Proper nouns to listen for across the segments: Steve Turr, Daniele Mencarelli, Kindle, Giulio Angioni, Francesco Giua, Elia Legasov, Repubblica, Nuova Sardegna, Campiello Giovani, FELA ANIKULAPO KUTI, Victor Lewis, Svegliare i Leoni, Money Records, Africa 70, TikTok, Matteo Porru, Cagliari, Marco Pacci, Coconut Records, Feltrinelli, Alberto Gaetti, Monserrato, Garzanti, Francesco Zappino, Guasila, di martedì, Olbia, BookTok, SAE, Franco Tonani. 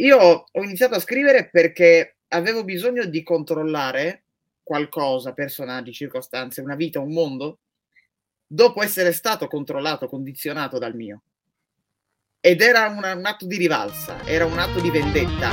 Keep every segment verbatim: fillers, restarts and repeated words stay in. Io ho iniziato a scrivere perché avevo bisogno di controllare qualcosa, personaggi, circostanze, una vita, un mondo, dopo essere stato controllato, condizionato dal mio. Ed era un, un atto di rivalsa, era un atto di vendetta.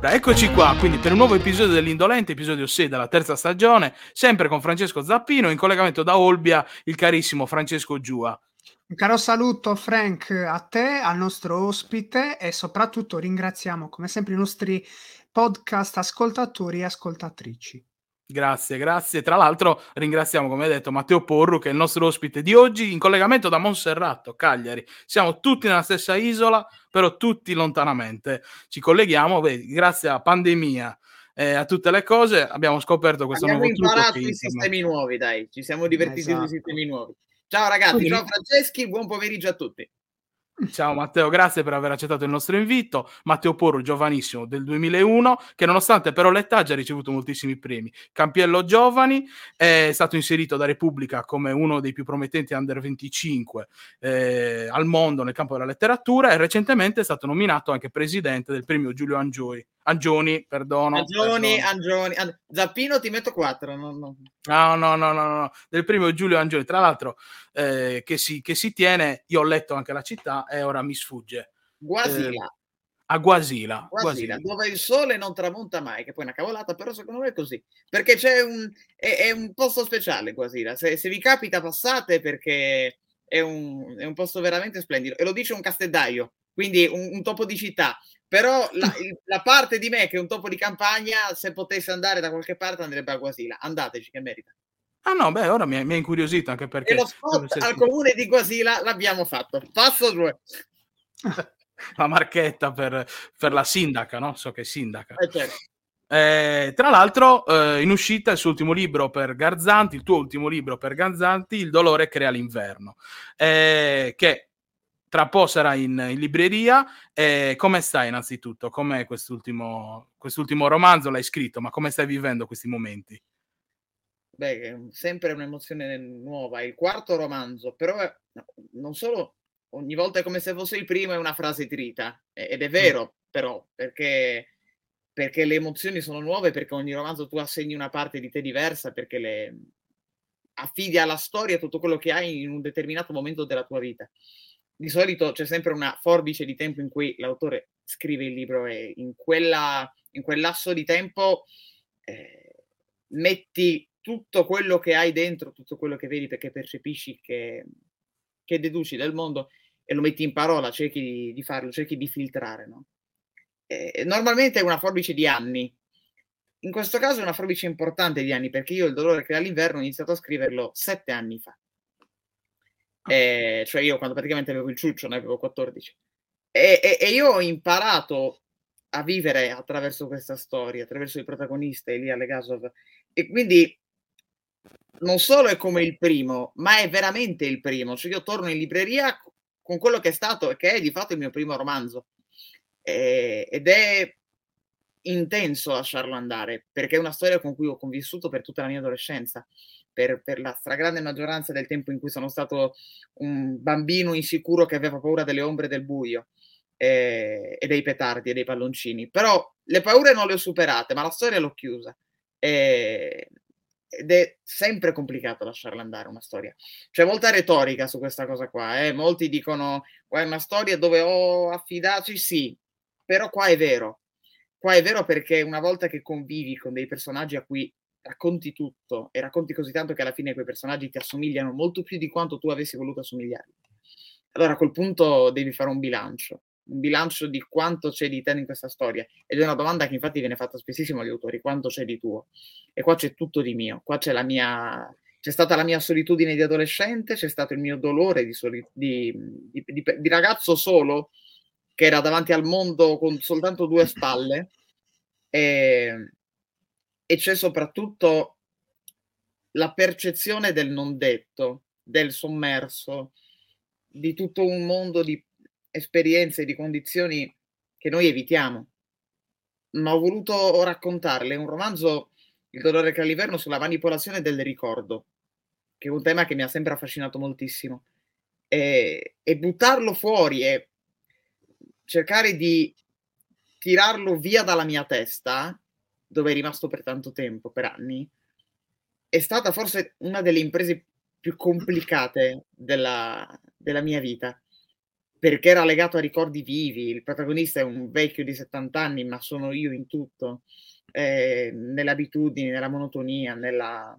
Eccoci qua, quindi per un nuovo episodio dell'Indolente, episodio sei della terza stagione, sempre con Francesco Zappino, in collegamento da Olbia, il carissimo Francesco Giua. Un caro saluto, Frank, a te, al nostro ospite e soprattutto ringraziamo come sempre i nostri podcast ascoltatori e ascoltatrici. Grazie, grazie. Tra l'altro ringraziamo, come hai detto, Matteo Porru, che è il nostro ospite di oggi, in collegamento da Monserrato, Cagliari. Siamo tutti nella stessa isola, però tutti lontanamente. Ci colleghiamo, beh, grazie alla pandemia e eh, a tutte le cose abbiamo scoperto questo abbiamo nuovo trucco. Abbiamo imparato i sistemi nuovi, dai. Ci siamo divertiti esatto. Sui sistemi nuovi. Ciao ragazzi, sì. Ciao Franceschi, buon pomeriggio a tutti. Ciao Matteo, grazie per aver accettato il nostro invito. Matteo Porru, giovanissimo del duemilauno, che nonostante però l'età ha già ricevuto moltissimi premi. Campiello Giovani, è stato inserito da Repubblica come uno dei più promettenti under venticinque eh, al mondo nel campo della letteratura e recentemente è stato nominato anche presidente del premio Giulio Angioni. Angioni, perdono. Angioni, perdono. Angioni. An- Zappino ti metto quattro. No, no. No, no, no, no, no. Del primo Giulio Angioni, tra l'altro, eh, che, si, che si tiene, io ho letto anche la città e ora mi sfugge. Guasila. Eh, a Guasila. Guasila. Guasila, dove il sole non tramonta mai, che poi è una cavolata, però secondo me è così. Perché c'è un... è, è un posto speciale Guasila. Se, se vi capita passate perché è un, è un posto veramente splendido. E lo dice un castellaio, quindi un, un topo di città. Però la, la parte di me che è un topo di campagna, se potesse andare da qualche parte andrebbe a Guasila. Andateci, che merita. Ah no, beh, ora mi ha incuriosito anche perché... E lo spot al comune di Guasila l'abbiamo fatto. Passo due. La marchetta per, per la sindaca, no? So che è sindaca. Eh, certo. Eh, tra l'altro eh, in uscita il suo ultimo libro per Garzanti, il tuo ultimo libro per Garzanti, Il dolore crea l'inverno, eh, che... tra po' sarà in, in libreria. Eh, come stai innanzitutto? Com'è quest'ultimo, quest'ultimo romanzo? L'hai scritto, ma come stai vivendo questi momenti? Beh, sempre un'emozione nuova. Il quarto romanzo, però è, non solo, ogni volta è come se fosse il primo, è una frase trita. Ed è vero, mm. però, perché, perché le emozioni sono nuove, perché ogni romanzo tu assegni una parte di te diversa, perché le affidi alla storia tutto quello che hai in un determinato momento della tua vita. Di solito c'è sempre una forbice di tempo in cui l'autore scrive il libro e in, quella, in quel lasso di tempo eh, metti tutto quello che hai dentro, tutto quello che vedi, perché percepisci, che, che deduci dal mondo e lo metti in parola, cerchi di, di farlo, cerchi di filtrare, no? Eh, normalmente è una forbice di anni. In questo caso è una forbice importante di anni, perché io Il dolore crea l'inverno ho iniziato a scriverlo sette anni fa. Eh, cioè io quando praticamente avevo il ciuccio ne avevo quattordici e, e, e io ho imparato a vivere attraverso questa storia, attraverso il protagonista Elia Legasov, e quindi non solo è come il primo, ma è veramente il primo, cioè io torno in libreria con quello che è stato e che è di fatto il mio primo romanzo e, ed è intenso lasciarlo andare, perché è una storia con cui ho convissuto per tutta la mia adolescenza, Per, per la stragrande maggioranza del tempo in cui sono stato un bambino insicuro che aveva paura delle ombre del buio eh, e dei petardi e dei palloncini. Però le paure non le ho superate, ma la storia l'ho chiusa. Eh, ed è sempre complicato lasciarla andare una storia. C'è molta retorica su questa cosa qua. Eh? Molti dicono, qua è una storia dove ho affidaci, sì, però qua è vero. Qua è vero perché una volta che convivi con dei personaggi a cui racconti tutto e racconti così tanto che alla fine quei personaggi ti assomigliano molto più di quanto tu avessi voluto assomigliarli. Allora a quel punto devi fare un bilancio, un bilancio di quanto c'è di te in questa storia. Ed è una domanda che infatti viene fatta spessissimo agli autori, quanto c'è di tuo? E qua c'è tutto di mio, qua c'è la mia... c'è stata la mia solitudine di adolescente, c'è stato il mio dolore di, soli... di, di, di, di ragazzo solo, che era davanti al mondo con soltanto due spalle, e... e c'è soprattutto la percezione del non detto, del sommerso, di tutto un mondo di esperienze, di condizioni che noi evitiamo. Ma ho voluto raccontarle un romanzo, Il dolore crea l'inverno, sulla manipolazione del ricordo, che è un tema che mi ha sempre affascinato moltissimo. E, e buttarlo fuori e cercare di tirarlo via dalla mia testa, dove è rimasto per tanto tempo, per anni, è stata forse una delle imprese più complicate della, della mia vita, perché era legato a ricordi vivi. Il protagonista è un vecchio di settanta anni, ma sono io in tutto, eh, nelle abitudini, nella monotonia, nella,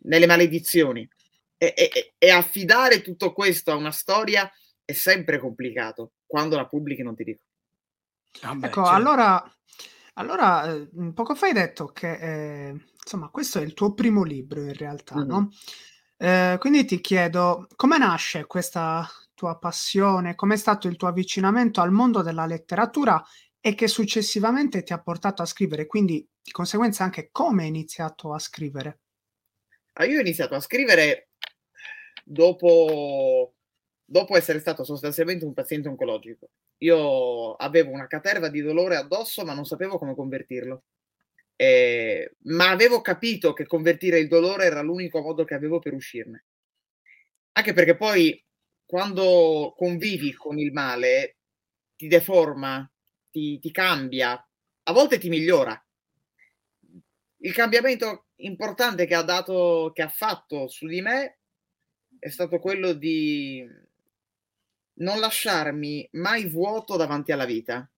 nelle maledizioni. E, e, e affidare tutto questo a una storia è sempre complicato, quando la pubblichi non ti dico. Ah beh, ecco, certo. allora, allora eh, poco fa hai detto che eh, insomma questo è il tuo primo libro in realtà, mm-hmm. no? Eh, quindi ti chiedo, come nasce questa tua passione, com'è stato il tuo avvicinamento al mondo della letteratura e che successivamente ti ha portato a scrivere, quindi di conseguenza anche come hai iniziato a scrivere? Ah, io ho iniziato a scrivere dopo... dopo essere stato sostanzialmente un paziente oncologico. Io avevo una caterva di dolore addosso, ma non sapevo come convertirlo. Eh, ma avevo capito che convertire il dolore era l'unico modo che avevo per uscirne. Anche perché poi, quando convivi con il male, ti deforma, ti, ti cambia, a volte ti migliora. Il cambiamento importante che ha dato, che ha fatto su di me è stato quello di... non lasciarmi mai vuoto davanti alla vita,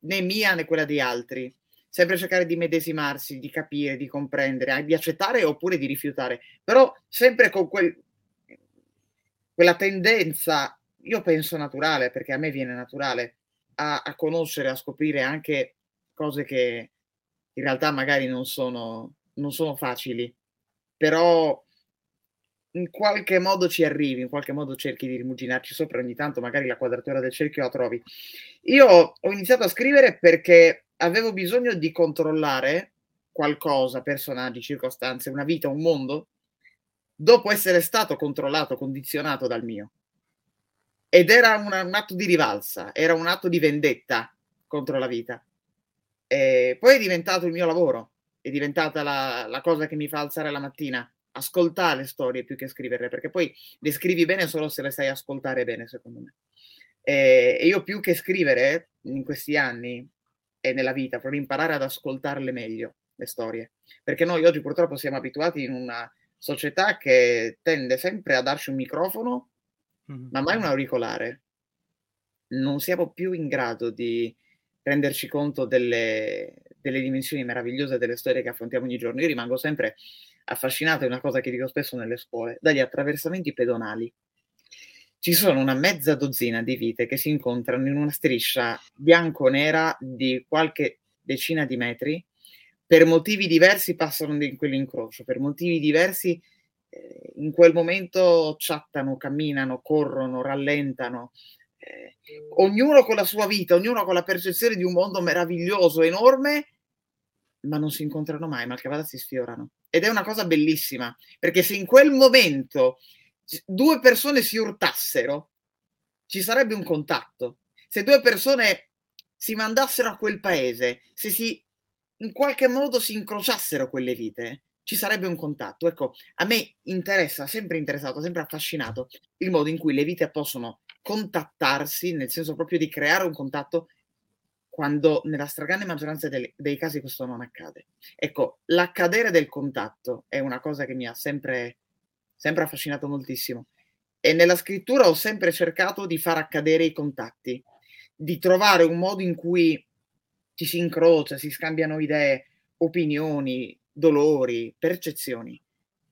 né mia né quella di altri, sempre cercare di medesimarsi, di capire, di comprendere, di accettare oppure di rifiutare, però sempre con quel, quella tendenza, io penso naturale, perché a me viene naturale, a, a conoscere, a scoprire anche cose che in realtà magari non sono, non sono facili, però... in qualche modo ci arrivi, in qualche modo cerchi di rimuginarci sopra, ogni tanto magari la quadratura del cerchio la trovi. Io ho iniziato a scrivere perché avevo bisogno di controllare qualcosa, personaggi, circostanze, una vita, un mondo, dopo essere stato controllato, condizionato dal mio. Ed era un, un atto di rivalsa, era un atto di vendetta contro la vita. E poi è diventato il mio lavoro, è diventata la, la cosa che mi fa alzare la mattina. Ascoltare storie più che scriverle, perché poi le scrivi bene solo se le sai ascoltare bene, secondo me. E io più che scrivere in questi anni e nella vita proprio imparare ad ascoltarle meglio le storie, perché noi oggi purtroppo siamo abituati in una società che tende sempre a darci un microfono mm-hmm. ma mai un auricolare. Non siamo più in grado di renderci conto delle, delle dimensioni meravigliose delle storie che affrontiamo ogni giorno. Io rimango sempre affascinato, è una cosa che dico spesso nelle scuole, dagli attraversamenti pedonali. Ci sono una mezza dozzina di vite che si incontrano in una striscia bianco-nera di qualche decina di metri, per motivi diversi passano in quell'incrocio, per motivi diversi eh, in quel momento chattano, camminano, corrono, rallentano, eh, ognuno con la sua vita, ognuno con la percezione di un mondo meraviglioso, enorme, ma non si incontrano mai, mal che vada si sfiorano. Ed è una cosa bellissima, perché se in quel momento due persone si urtassero, ci sarebbe un contatto. Se due persone si mandassero a quel paese, se si in qualche modo si incrociassero quelle vite, ci sarebbe un contatto. Ecco, a me interessa, sempre interessato, sempre affascinato, il modo in cui le vite possono contattarsi, nel senso proprio di creare un contatto, quando nella stragrande maggioranza dei, dei casi questo non accade. Ecco, l'accadere del contatto è una cosa che mi ha sempre, sempre affascinato moltissimo. E nella scrittura ho sempre cercato di far accadere i contatti, di trovare un modo in cui ci si incrocia, si scambiano idee, opinioni, dolori, percezioni.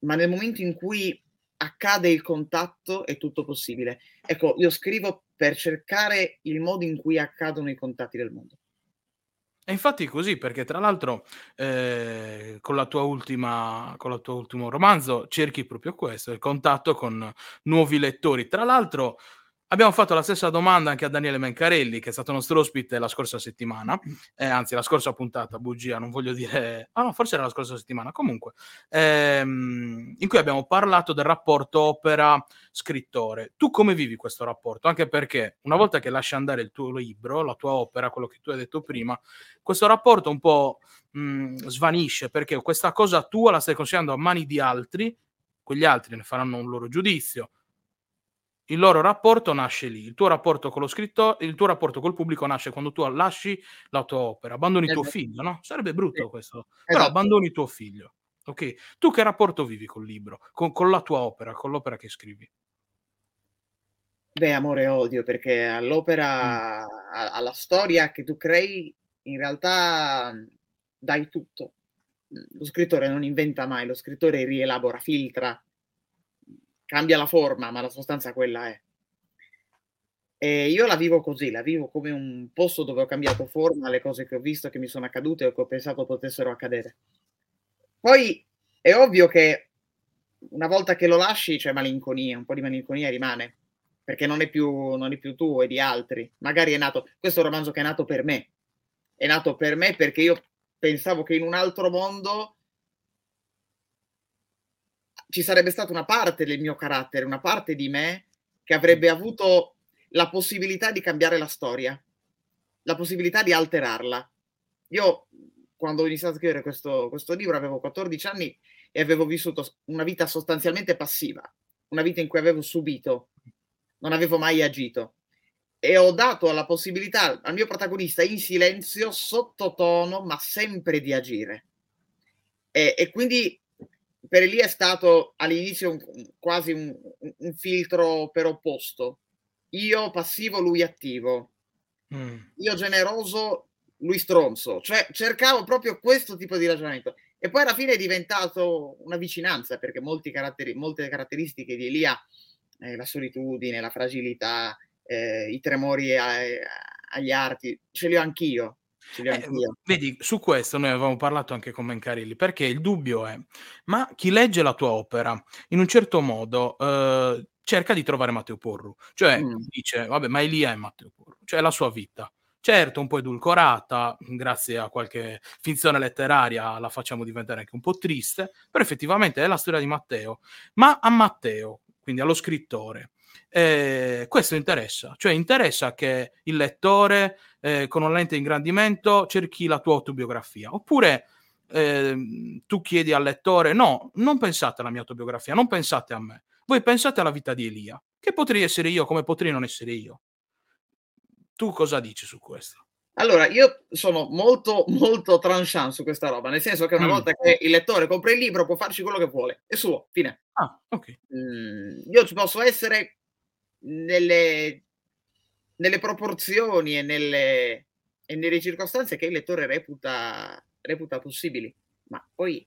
Ma nel momento in cui accade il contatto è tutto possibile. Ecco, io scrivo per cercare il modo in cui accadono i contatti del mondo. E infatti è così, perché tra l'altro eh, con la tua ultima con il tuo ultimo romanzo cerchi proprio questo, il contatto con nuovi lettori. Tra l'altro abbiamo fatto la stessa domanda anche a Daniele Mencarelli, che è stato nostro ospite la scorsa settimana, eh, anzi la scorsa puntata, bugia, non voglio dire... Ah no, forse era la scorsa settimana, comunque, ehm, in cui abbiamo parlato del rapporto opera-scrittore. Tu come vivi questo rapporto? Anche perché una volta che lasci andare il tuo libro, la tua opera, quello che tu hai detto prima, questo rapporto un po' mh, svanisce, perché questa cosa tua la stai consegnando a mani di altri, quegli altri ne faranno un loro giudizio. Il loro rapporto nasce lì, il tuo rapporto con lo scrittore, il tuo rapporto col pubblico nasce quando tu lasci la tua opera, abbandoni eh, tuo figlio, no? Sarebbe brutto eh, questo, esatto. Però abbandoni tuo figlio, ok? Tu che rapporto vivi col libro, con, con la tua opera, con l'opera che scrivi? Beh, amore e odio, perché all'opera, mm. a, alla storia che tu crei, in realtà dai tutto. Lo scrittore non inventa mai, lo scrittore rielabora, filtra, cambia la forma, ma la sostanza quella è. E io la vivo così, la vivo come un posto dove ho cambiato forma, le cose che ho visto, che mi sono accadute o che ho pensato potessero accadere. Poi è ovvio che una volta che lo lasci c'è malinconia, un po' di malinconia rimane, perché non è più, non è più tuo, è di altri. Magari è nato, questo romanzo che è nato per me, è nato per me perché io pensavo che in un altro mondo ci sarebbe stata una parte del mio carattere, una parte di me che avrebbe avuto la possibilità di cambiare la storia, la possibilità di alterarla. Io, quando ho iniziato a scrivere questo, questo libro, avevo quattordici anni e avevo vissuto una vita sostanzialmente passiva, una vita in cui avevo subito, non avevo mai agito. E ho dato la possibilità al mio protagonista, in silenzio, sottotono, ma sempre di agire. E, e quindi... per lì è stato all'inizio un, quasi un, un filtro per opposto. Io passivo, lui attivo. Mm. Io generoso, lui stronzo. Cioè cercavo proprio questo tipo di ragionamento. E poi alla fine è diventato una vicinanza, perché molti caratteri, molte caratteristiche di Elia, eh, la solitudine, la fragilità, eh, i tremori a, a, agli arti, ce li ho anch'io. Eh, vedi, su questo noi avevamo parlato anche con Mencarelli, perché il dubbio è, ma chi legge la tua opera in un certo modo eh, cerca di trovare Matteo Porru, cioè mm. dice, vabbè, ma Elia è Matteo Porru, cioè la sua vita, certo un po' edulcorata, grazie a qualche finzione letteraria la facciamo diventare anche un po' triste, però effettivamente è la storia di Matteo, ma a Matteo, quindi allo scrittore, Eh, questo interessa, cioè interessa che il lettore eh, con un lente ingrandimento cerchi la tua autobiografia, oppure eh, tu chiedi al lettore no, non pensate alla mia autobiografia, non pensate a me, voi pensate alla vita di Elia, che potrei essere io come potrei non essere io. Tu cosa dici su questo? Allora, io sono molto molto tranchant su questa roba, nel senso che una mm. volta che il lettore compra il libro può farci quello che vuole, è suo, fine. Ah, ok. Mm, io ci posso essere Nelle, nelle proporzioni e nelle, e nelle circostanze che il lettore reputa, reputa possibili, ma poi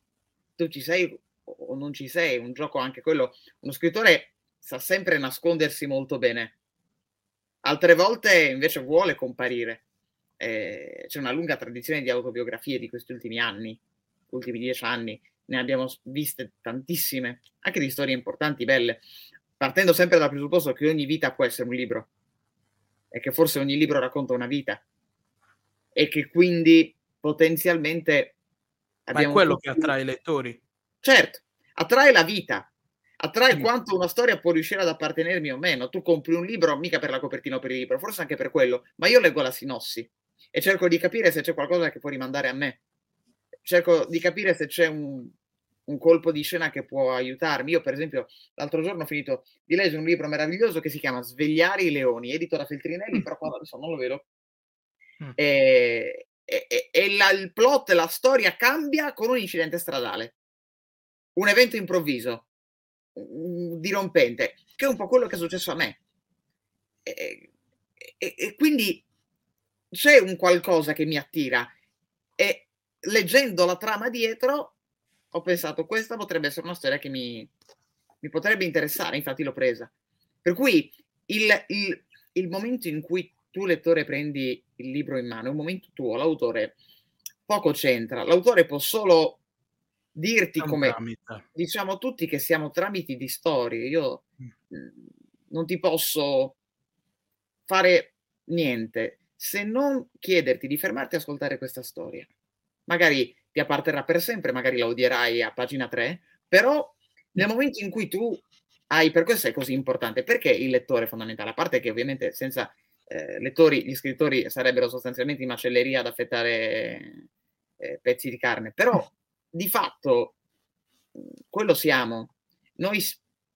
tu ci sei o non ci sei, un gioco anche quello. Uno scrittore sa sempre nascondersi molto bene, altre volte invece vuole comparire. Eh, c'è una lunga tradizione di autobiografie di questi ultimi anni, ultimi dieci anni, ne abbiamo viste tantissime, anche di storie importanti, belle, partendo sempre dal presupposto che ogni vita può essere un libro e che forse ogni libro racconta una vita e che quindi potenzialmente abbiamo... Ma è quello che attrae i lettori. Certo, attrae la vita, attrae mm. quanto una storia può riuscire ad appartenermi o meno. Tu compri un libro mica per la copertina o per il libro, forse anche per quello, ma io leggo la sinossi e cerco di capire se c'è qualcosa che può rimandare a me, cerco di capire se c'è un... un colpo di scena che può aiutarmi. Io, per esempio, l'altro giorno ho finito di leggere un libro meraviglioso che si chiama Svegliare i Leoni, edito da Feltrinelli, però qua adesso non lo vedo. Mm. E, e, e la, il plot, la storia cambia con un incidente stradale, un evento improvviso, dirompente, che è un po' quello che è successo a me. E, e, e quindi c'è un qualcosa che mi attira. E leggendo la trama dietro, ho pensato, questa potrebbe essere una storia che mi, mi potrebbe interessare, infatti l'ho presa. Per cui il, il, il momento in cui tu, lettore, prendi il libro in mano è un momento tuo, l'autore poco c'entra, l'autore può solo dirti come diciamo tutti che siamo tramiti di storie, io mm. non ti posso fare niente se non chiederti di fermarti e ascoltare questa storia. Magari ti apparterrà per sempre, magari la odierai a pagina tre, però nel momento in cui tu hai, per questo è così importante, perché il lettore è fondamentale, a parte che ovviamente senza eh, lettori gli scrittori sarebbero sostanzialmente in macelleria ad affettare eh, pezzi di carne, però di fatto quello siamo, noi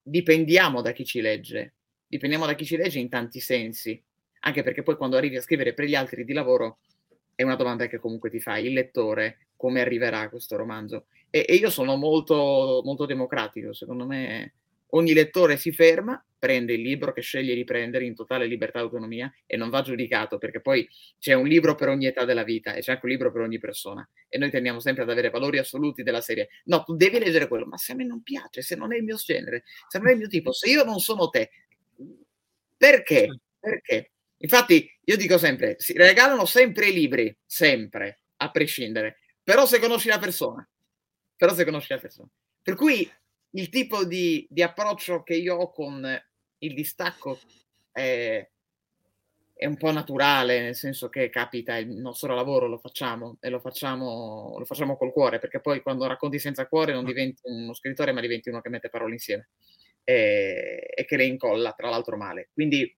dipendiamo da chi ci legge, Dipendiamo da chi ci legge in tanti sensi, anche perché poi quando arrivi a scrivere per gli altri di lavoro è una domanda che comunque ti fai, il lettore, come arriverà questo romanzo? E, e io sono molto, molto democratico, secondo me ogni lettore si ferma, prende il libro che sceglie di prendere in totale libertà e autonomia e non va giudicato, perché poi c'è un libro per ogni età della vita e c'è anche un libro per ogni persona, e noi tendiamo sempre ad avere valori assoluti della serie, no, tu devi leggere quello, ma se a me non piace, se non è il mio genere, se non è il mio tipo, se io non sono te, perché? Perché? Infatti io dico sempre, si regalano sempre i libri, sempre, a prescindere, però se conosci la persona, però se conosci la persona, per cui il tipo di, di approccio che io ho con il distacco è, è un po' naturale, nel senso che capita, il nostro lavoro lo facciamo e lo facciamo, lo facciamo col cuore, perché poi quando racconti senza cuore non diventi uno scrittore, ma diventi uno che mette parole insieme e, e che le incolla, tra l'altro male. Quindi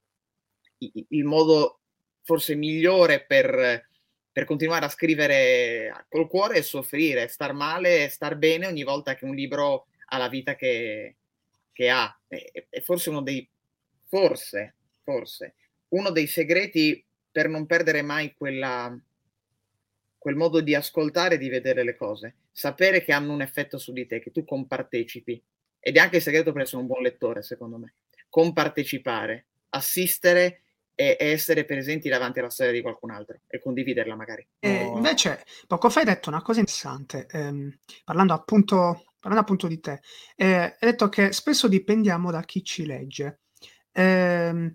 il modo forse migliore per, per continuare a scrivere col cuore è soffrire, star male, star bene ogni volta che un libro ha la vita che, che ha. È, è forse uno dei forse, forse uno dei segreti per non perdere mai quella, quel modo di ascoltare e di vedere le cose, sapere che hanno un effetto su di te, che tu compartecipi, ed è anche il segreto per essere un buon lettore, secondo me, compartecipare, assistere e essere presenti davanti alla storia di qualcun altro e condividerla magari. Eh, invece poco fa hai detto una cosa interessante, ehm, parlando appunto parlando appunto di te, eh, hai detto che spesso dipendiamo da chi ci legge. Eh,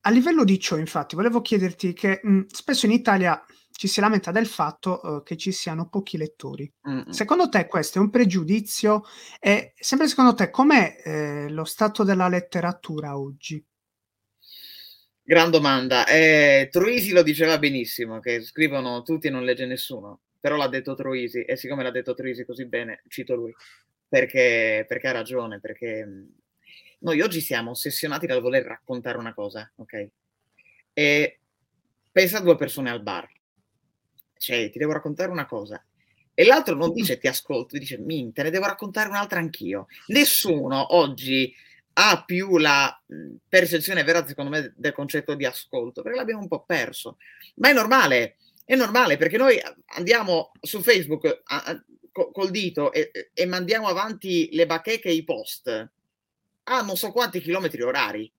a livello di ciò, infatti, volevo chiederti che mh, spesso in Italia ci si lamenta del fatto eh, che ci siano pochi lettori. Mm-hmm. Secondo te questo è un pregiudizio? E sempre secondo te com'è eh, lo stato della letteratura oggi? Gran domanda. Eh, Troisi lo diceva benissimo, che scrivono tutti e non legge nessuno. Però l'ha detto Troisi, e siccome l'ha detto Troisi così bene, cito lui, perché, perché ha ragione, perché noi oggi siamo ossessionati dal voler raccontare una cosa, ok? E pensa a due persone al bar, cioè ti devo raccontare una cosa, e l'altro non dice ti ascolto, dice minchia, ne devo raccontare un'altra anch'io. Nessuno oggi ha più la percezione vera, secondo me, del concetto di ascolto, perché l'abbiamo un po' perso, ma è normale, È normale, perché noi andiamo su Facebook a, a, col dito e, e mandiamo avanti le bacheche e i post a non so quanti chilometri orari.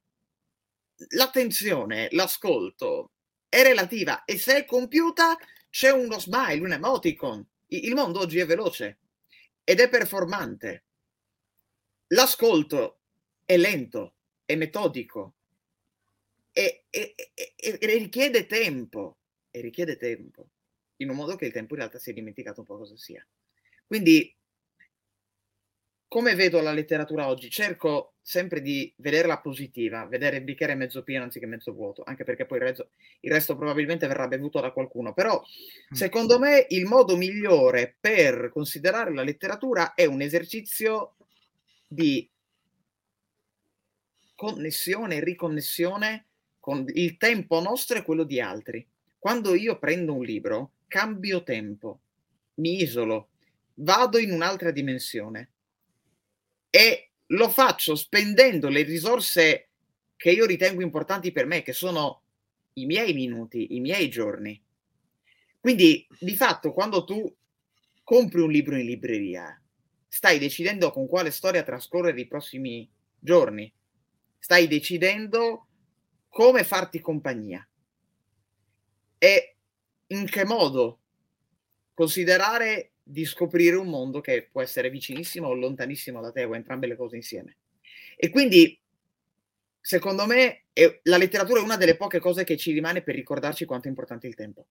L'attenzione, l'ascolto è relativa, e se è compiuta c'è uno smile, un emoticon. Il mondo oggi è veloce ed è performante. L'ascolto è lento, è metodico e, e, e, e richiede tempo. e richiede tempo, in un modo che il tempo in realtà si è dimenticato un po' cosa sia. Quindi, come vedo la letteratura oggi, cerco sempre di vederla positiva, vedere il bicchiere mezzo pieno anziché mezzo vuoto, anche perché poi il resto, il resto probabilmente verrà bevuto da qualcuno. Però, secondo me, il modo migliore per considerare la letteratura è un esercizio di connessione e riconnessione con il tempo nostro e quello di altri. Quando io prendo un libro, cambio tempo, mi isolo, vado in un'altra dimensione, e lo faccio spendendo le risorse che io ritengo importanti per me, che sono i miei minuti, i miei giorni. Quindi, di fatto, quando tu compri un libro in libreria, stai decidendo con quale storia trascorrere i prossimi giorni, stai decidendo come farti compagnia. E in che modo considerare di scoprire un mondo che può essere vicinissimo o lontanissimo da te, o entrambe le cose insieme. E quindi, secondo me, è, la letteratura è una delle poche cose che ci rimane per ricordarci quanto è importante il tempo.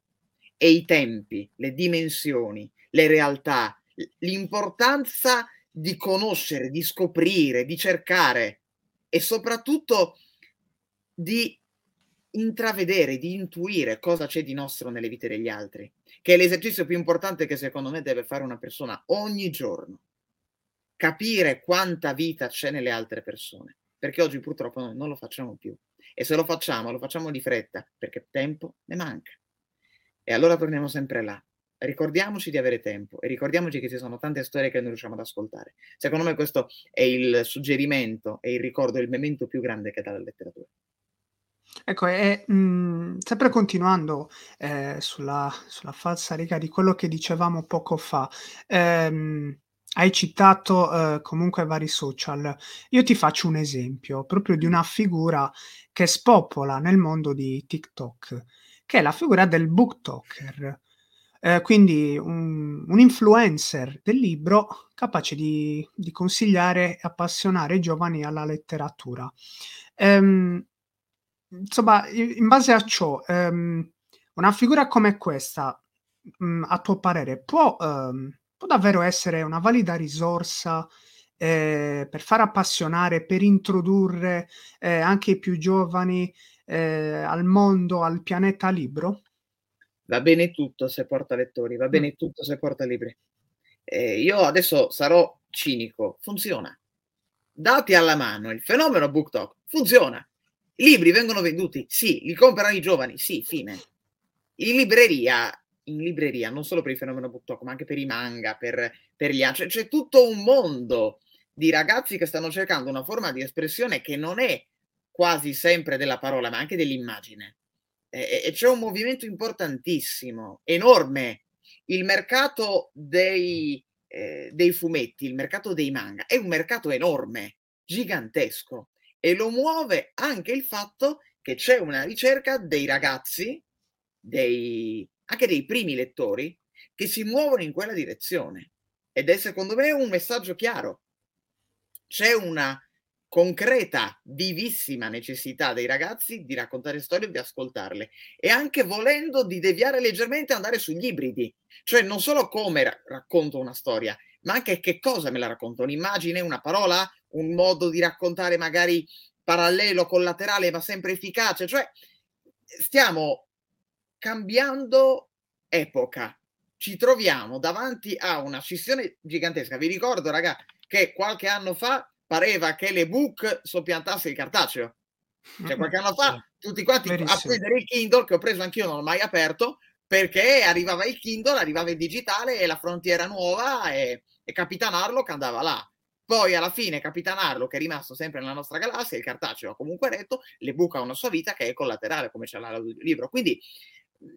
E i tempi, le dimensioni, le realtà, l'importanza di conoscere, di scoprire, di cercare, e soprattutto di intravedere, di intuire cosa c'è di nostro nelle vite degli altri, che è l'esercizio più importante che secondo me deve fare una persona ogni giorno. Capire quanta vita c'è nelle altre persone, perché oggi purtroppo noi non lo facciamo più, e se lo facciamo, lo facciamo di fretta, perché tempo ne manca. E allora torniamo sempre là, ricordiamoci di avere tempo e ricordiamoci che ci sono tante storie che non riusciamo ad ascoltare. Secondo me questo è il suggerimento e il ricordo, il memento più grande che dà la letteratura. Ecco, e mh, sempre continuando eh, sulla, sulla falsa riga di quello che dicevamo poco fa, ehm, hai citato eh, comunque vari social. Io ti faccio un esempio proprio di una figura che spopola nel mondo di TikTok, che è la figura del booktoker, eh, quindi un, un influencer del libro capace di, di consigliare e appassionare i giovani alla letteratura. Ehm, Insomma, in base a ciò, ehm, una figura come questa, mh, a tuo parere, può, ehm, può davvero essere una valida risorsa eh, per far appassionare, per introdurre eh, anche i più giovani eh, al mondo, al pianeta libro? Va bene tutto se porta lettori, va bene mm. tutto se porta libri. Eh, io adesso sarò cinico, funziona. Dati alla mano, il fenomeno BookTok funziona. I libri vengono venduti, sì, li comprano i giovani, sì, fine. In libreria, in libreria, non solo per il fenomeno BookTok, ma anche per i manga, per, per gli altri, c'è tutto un mondo di ragazzi che stanno cercando una forma di espressione che non è quasi sempre della parola, ma anche dell'immagine. E, e c'è un movimento importantissimo, enorme. Il mercato dei, eh, dei fumetti, il mercato dei manga, è un mercato enorme, gigantesco. E lo muove anche il fatto che c'è una ricerca dei ragazzi, dei, anche dei primi lettori, che si muovono in quella direzione. Ed è secondo me un messaggio chiaro. C'è una concreta, vivissima necessità dei ragazzi di raccontare storie e di ascoltarle. E anche volendo di deviare leggermente andare sugli ibridi. Cioè non solo come ra- racconto una storia, ma anche che cosa me la racconto. Un'immagine, una parola, un modo di raccontare magari parallelo, collaterale, ma sempre efficace. Cioè, stiamo cambiando epoca. Ci troviamo davanti a una scissione gigantesca. Vi ricordo, raga, che qualche anno fa pareva che l'ebook soppiantasse il cartaceo. Cioè, qualche anno fa tutti quanti Verissimo. A prendere il Kindle, che ho preso anch'io, non l'ho mai aperto, perché arrivava il Kindle, arrivava il digitale e la frontiera nuova e, e capitanarlo che andava là. Poi alla fine capitanarlo, che è rimasto sempre nella nostra galassia, il cartaceo ha comunque retto, l'ebook ha una sua vita che è collaterale, come c'è l'audiolibro. Quindi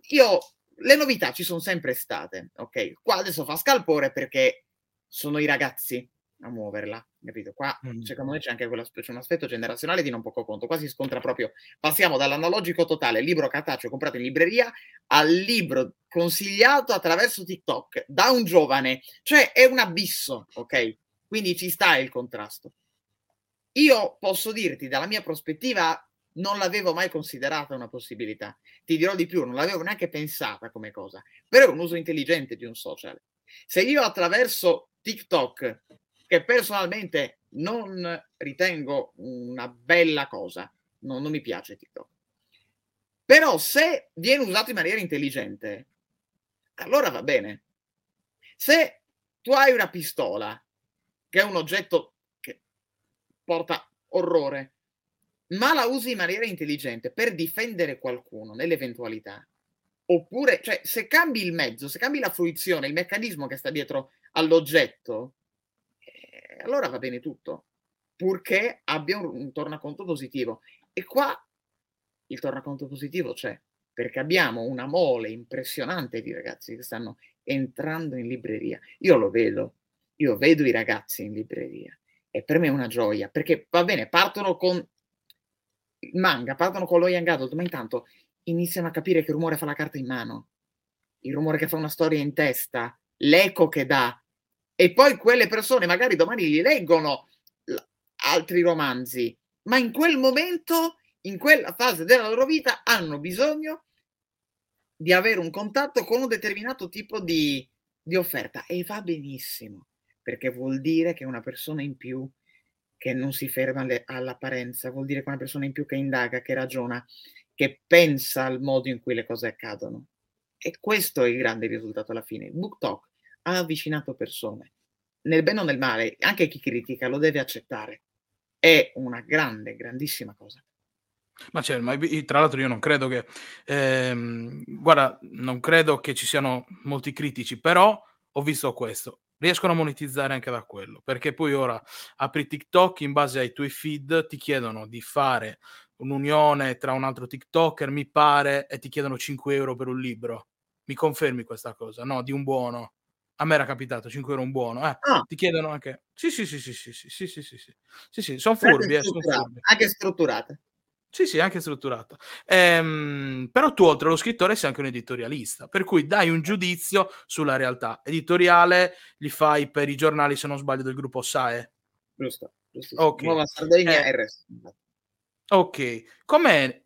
io, le novità ci sono sempre state, ok? Qua adesso fa scalpore perché sono i ragazzi a muoverla, capito? Qua mm. secondo me c'è anche quello, c'è un aspetto generazionale di non poco conto, qua si scontra proprio, passiamo dall'analogico totale, libro cartaceo comprato in libreria, al libro consigliato attraverso TikTok, da un giovane, cioè è un abisso, ok? Quindi ci sta il contrasto. Io posso dirti, dalla mia prospettiva, non l'avevo mai considerata una possibilità. Ti dirò di più, non l'avevo neanche pensata come cosa. Però è un uso intelligente di un social. Se io attraverso TikTok, che personalmente non ritengo una bella cosa, no, non mi piace TikTok, però se viene usato in maniera intelligente, allora va bene. Se tu hai una pistola, che è un oggetto che porta orrore, ma la usi in maniera intelligente per difendere qualcuno nell'eventualità, oppure, cioè, se cambi il mezzo, se cambi la fruizione, il meccanismo che sta dietro all'oggetto, eh, allora va bene tutto, purché abbia un, un tornaconto positivo. E qua il tornaconto positivo c'è, perché abbiamo una mole impressionante di ragazzi che stanno entrando in libreria. Io lo vedo. Io vedo i ragazzi in libreria e per me è una gioia, perché va bene, partono con il manga, partono con lo young adult, ma intanto iniziano a capire che rumore fa la carta in mano, il rumore che fa una storia in testa, l'eco che dà, e poi quelle persone magari domani li leggono altri romanzi, ma in quel momento, in quella fase della loro vita, hanno bisogno di avere un contatto con un determinato tipo di, di offerta, e va benissimo. Perché vuol dire che una persona in più che non si ferma alle, all'apparenza, vuol dire che una persona in più che indaga, che ragiona, che pensa al modo in cui le cose accadono. E questo è il grande risultato alla fine. BookTok ha avvicinato persone, nel bene o nel male, anche chi critica lo deve accettare. È una grande, grandissima cosa. Ma c'è, ma tra l'altro io non credo che, ehm, guarda, non credo che ci siano molti critici, però ho visto questo, riescono a monetizzare anche da quello, perché poi ora apri TikTok, in base ai tuoi feed ti chiedono di fare un'unione tra un altro TikToker, mi pare, e ti chiedono cinque euro per un libro. Mi confermi questa cosa? No, di un buono. A me era capitato cinque euro un buono, eh, ah. Ti chiedono anche. Sì, sì, sì, sì, sì, sì, sì, sì, sì, sì, sì, sì. Sono furbi, eh, sono furbi. Anche strutturate. Sì, sì, anche strutturato. Ehm, però tu, oltre allo scrittore, sei anche un editorialista, per cui dai un giudizio sulla realtà. Editoriale li fai per i giornali, se non sbaglio, del gruppo S A E. Giusto, giusto. Okay. Nuova Sardegna e eh. resto. Ok, com'è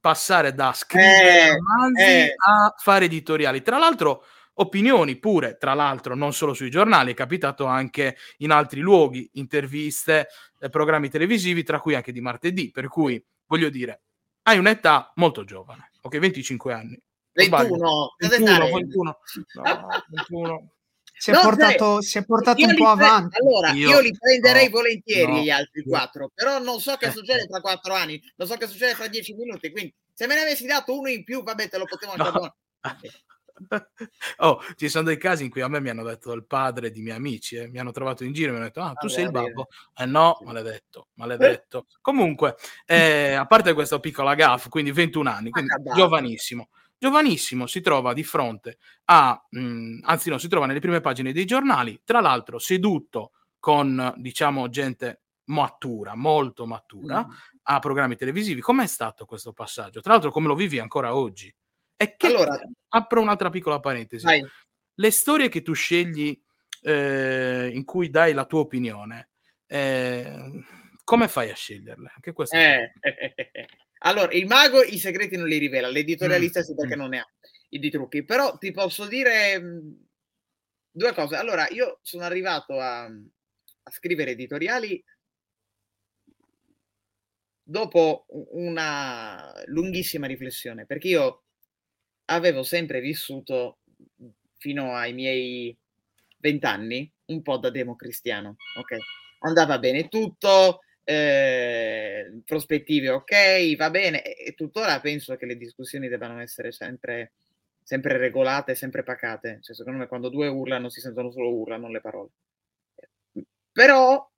passare da scrivere eh, romanzi eh. a fare editoriali? Tra l'altro, opinioni pure, tra l'altro, non solo sui giornali, è capitato anche in altri luoghi, interviste, eh, programmi televisivi, tra cui anche Di Martedì, per cui... Voglio dire, hai un'età molto giovane, ok, venticinque anni. ventuno, ventuno, ventuno, no, ventuno. Si è no, portato, si è portato un po' pre- avanti. Allora, io, io li prenderei no, volentieri no, gli altri quattro, no. Però non so che succede tra quattro anni, non so che succede tra dieci minuti, quindi se me ne avessi dato uno in più, vabbè, te lo potevo anche no. Okay. Oh, ci sono dei casi in cui a me mi hanno detto il padre di miei amici, eh, mi hanno trovato in giro e mi hanno detto: ah, tu ah, sei il babbo? Eh no, maledetto, maledetto. Comunque, eh, a parte questa piccola gaffe, quindi ventuno anni, quindi ah, giovanissimo, giovanissimo, si trova di fronte a, mh, anzi no, si trova nelle prime pagine dei giornali, tra l'altro seduto con, diciamo, gente matura, molto matura, mm. a programmi televisivi. Com'è stato questo passaggio? Tra l'altro, come lo vivi ancora oggi? E che allora, apro un'altra piccola parentesi. Vai. Le storie che tu scegli, eh, in cui dai la tua opinione, eh, come fai a sceglierle? Anche questo eh, eh, eh. Allora, il mago i segreti non li rivela, l'editorialista mm. sì, perché mm. non ne ha i di trucchi. Però ti posso dire mh, due cose. Allora, io sono arrivato a, a scrivere editoriali dopo una lunghissima riflessione, perché io avevo sempre vissuto fino ai miei vent'anni un po' da democristiano, ok? Andava bene tutto, eh, prospettive ok, va bene, e tuttora penso che le discussioni debbano essere sempre, sempre regolate, sempre pacate, cioè secondo me quando due urlano si sentono solo urla, non le parole. Però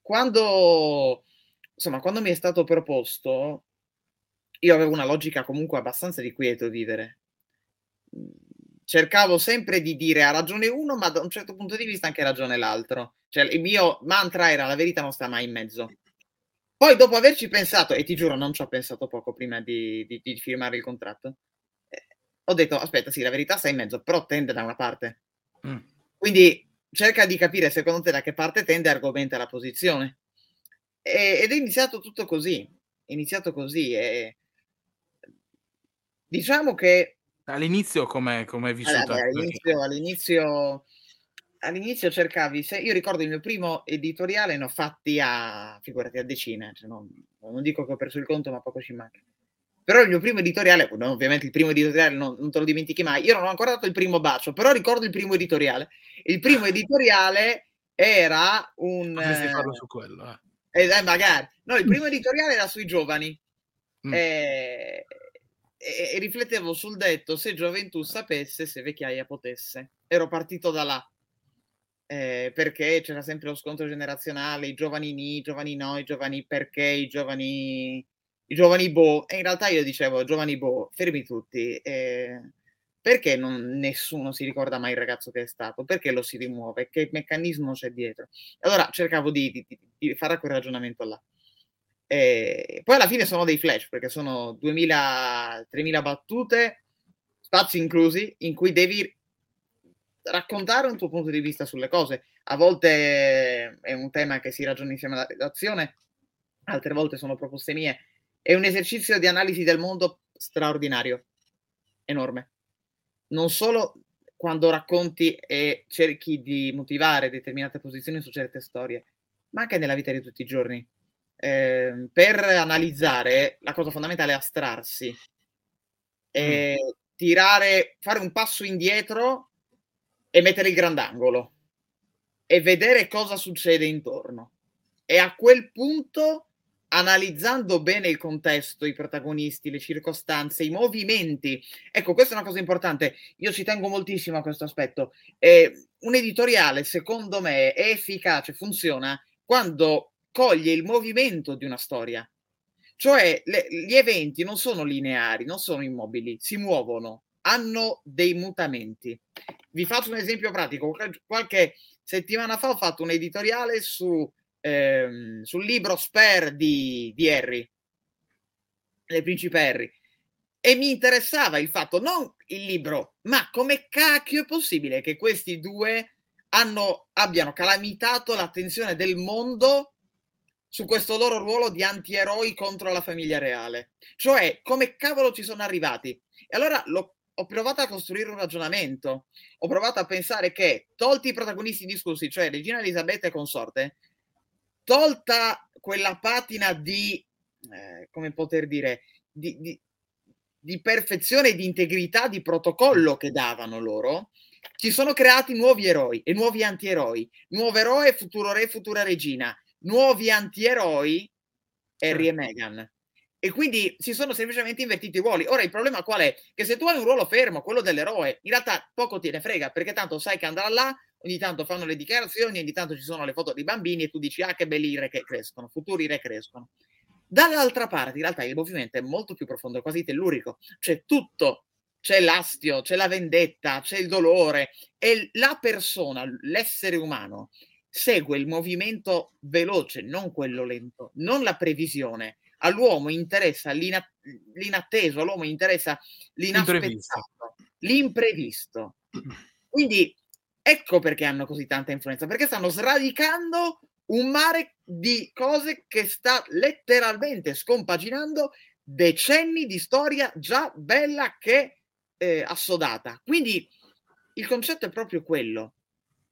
quando, insomma, quando mi è stato proposto, io avevo una logica comunque abbastanza di quieto vivere. Cercavo sempre di dire ha ragione uno, ma da un certo punto di vista anche ragione l'altro. Cioè il mio mantra era la verità non sta mai in mezzo. Poi dopo averci pensato, e ti giuro non ci ho pensato poco prima di, di, di firmare il contratto, eh, ho detto aspetta sì, la verità sta in mezzo, però tende da una parte. Mm. Quindi cerca di capire secondo te da che parte tende e argomenta la posizione. E, ed è iniziato tutto così. È iniziato così e... Diciamo che... All'inizio com'è, com'è vissuta? Allora, all'inizio, all'inizio, all'inizio cercavi... Se, io ricordo il mio primo editoriale, ne ho fatti a, figurati, a decine. Cioè non, non dico che ho perso il conto, ma poco ci manca. Però il mio primo editoriale... Ovviamente il primo editoriale non, non te lo dimentichi mai. Io non ho ancora dato il primo bacio, però ricordo il primo editoriale. Il primo editoriale era un... Potresti farlo su quello, eh. Eh, eh, magari. No, il primo editoriale era sui giovani. Mm. Eh... E riflettevo sul detto se gioventù sapesse, se vecchiaia potesse. Ero partito da là, eh, perché c'era sempre lo scontro generazionale, i giovani ni, i giovani no, i giovani perché, i giovani i giovani boh, e in realtà io dicevo giovani boh, fermi tutti, eh, perché non, nessuno si ricorda mai il ragazzo che è stato, perché lo si rimuove, che meccanismo c'è dietro. Allora cercavo di, di, di fare quel ragionamento là. Eh, poi alla fine sono dei flash, perché sono duemila tremila battute, spazi inclusi, in cui devi raccontare un tuo punto di vista sulle cose. A volte è un tema che si ragiona insieme alla redazione, altre volte sono proposte mie. È un esercizio di analisi del mondo straordinario, enorme. Non solo quando racconti e cerchi di motivare determinate posizioni su certe storie, ma anche nella vita di tutti i giorni. Eh, per analizzare la cosa fondamentale è astrarsi, eh, mm. tirare, fare un passo indietro e mettere il grandangolo e vedere cosa succede intorno, e a quel punto analizzando bene il contesto, i protagonisti, le circostanze, i movimenti. Ecco, questa è una cosa importante, io ci tengo moltissimo a questo aspetto. Eh, un editoriale, secondo me, è efficace, funziona quando coglie il movimento di una storia. Cioè le, gli eventi non sono lineari, non sono immobili, si muovono, hanno dei mutamenti. Vi faccio un esempio pratico. Qualche settimana fa ho fatto un editoriale su, ehm, sul libro Sper di, di Harry, del principe Harry, e mi interessava il fatto, non il libro, ma come cacchio è possibile che questi due hanno, abbiano calamitato l'attenzione del mondo su questo loro ruolo di antieroi contro la famiglia reale. Cioè, come cavolo ci sono arrivati? E allora lo, ho provato a costruire un ragionamento, ho provato a pensare che, tolti i protagonisti discussi, cioè Regina Elisabetta e consorte, tolta quella patina di, eh, come poter dire, di, di, di perfezione e di integrità di protocollo che davano loro, ci sono creati nuovi eroi e nuovi antieroi, nuovo eroe, futuro re, futura regina, nuovi antieroi Harry e Meghan, e quindi si sono semplicemente invertiti i ruoli. Ora il problema qual è? Che se tu hai un ruolo fermo, quello dell'eroe, in realtà poco te ne frega, perché tanto sai che andrà là, ogni tanto fanno le dichiarazioni, ogni tanto ci sono le foto dei bambini e tu dici ah che belli i re che crescono, futuri re crescono. Dall'altra parte in realtà il movimento è molto più profondo, è quasi tellurico, c'è tutto, c'è l'astio, c'è la vendetta, c'è il dolore, e la persona, l'essere umano segue il movimento veloce, non quello lento, non la previsione. All'uomo interessa l'ina- l'inatteso, all'uomo interessa l'inaspettato, l'imprevisto. Quindi ecco perché hanno così tanta influenza, perché stanno sradicando un mare di cose che sta letteralmente scompaginando decenni di storia già bella che eh, assodata. Quindi il concetto è proprio quello.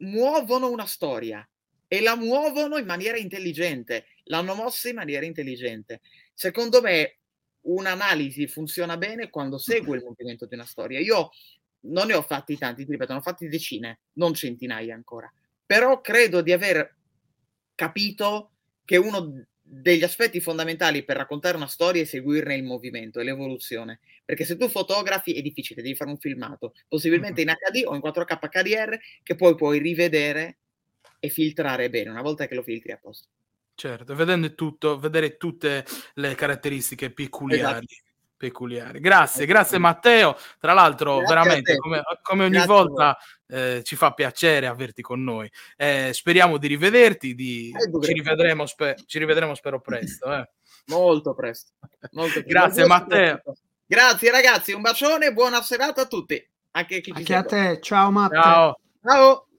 Muovono una storia e la muovono in maniera intelligente, l'hanno mossa in maniera intelligente. Secondo me un'analisi funziona bene quando segue il movimento di una storia. Io non ne ho fatti tanti, ripeto, ne ho fatti decine, non centinaia ancora, però credo di aver capito che uno degli aspetti fondamentali per raccontare una storia è seguirne il movimento e l'evoluzione, perché se tu fotografi è difficile, devi fare un filmato, possibilmente in acca di o in quattro K H D R, che poi puoi rivedere e filtrare bene, una volta che lo filtri a posto. Certo, vedendo tutto, vedere tutte le caratteristiche peculiari. Esatto. Peculiari. Grazie, grazie Matteo. Tra l'altro, grazie veramente, come, come ogni grazie volta, eh, ci fa piacere averti con noi. Eh, speriamo di rivederti, di... ci rivedremo, spe... ci rivedremo spero presto. Eh. Molto presto. Molto presto. Grazie Matteo. Grazie ragazzi, un bacione, buona serata a tutti. Anche, chi ci anche a te, ciao Matteo. Ciao. Ciao.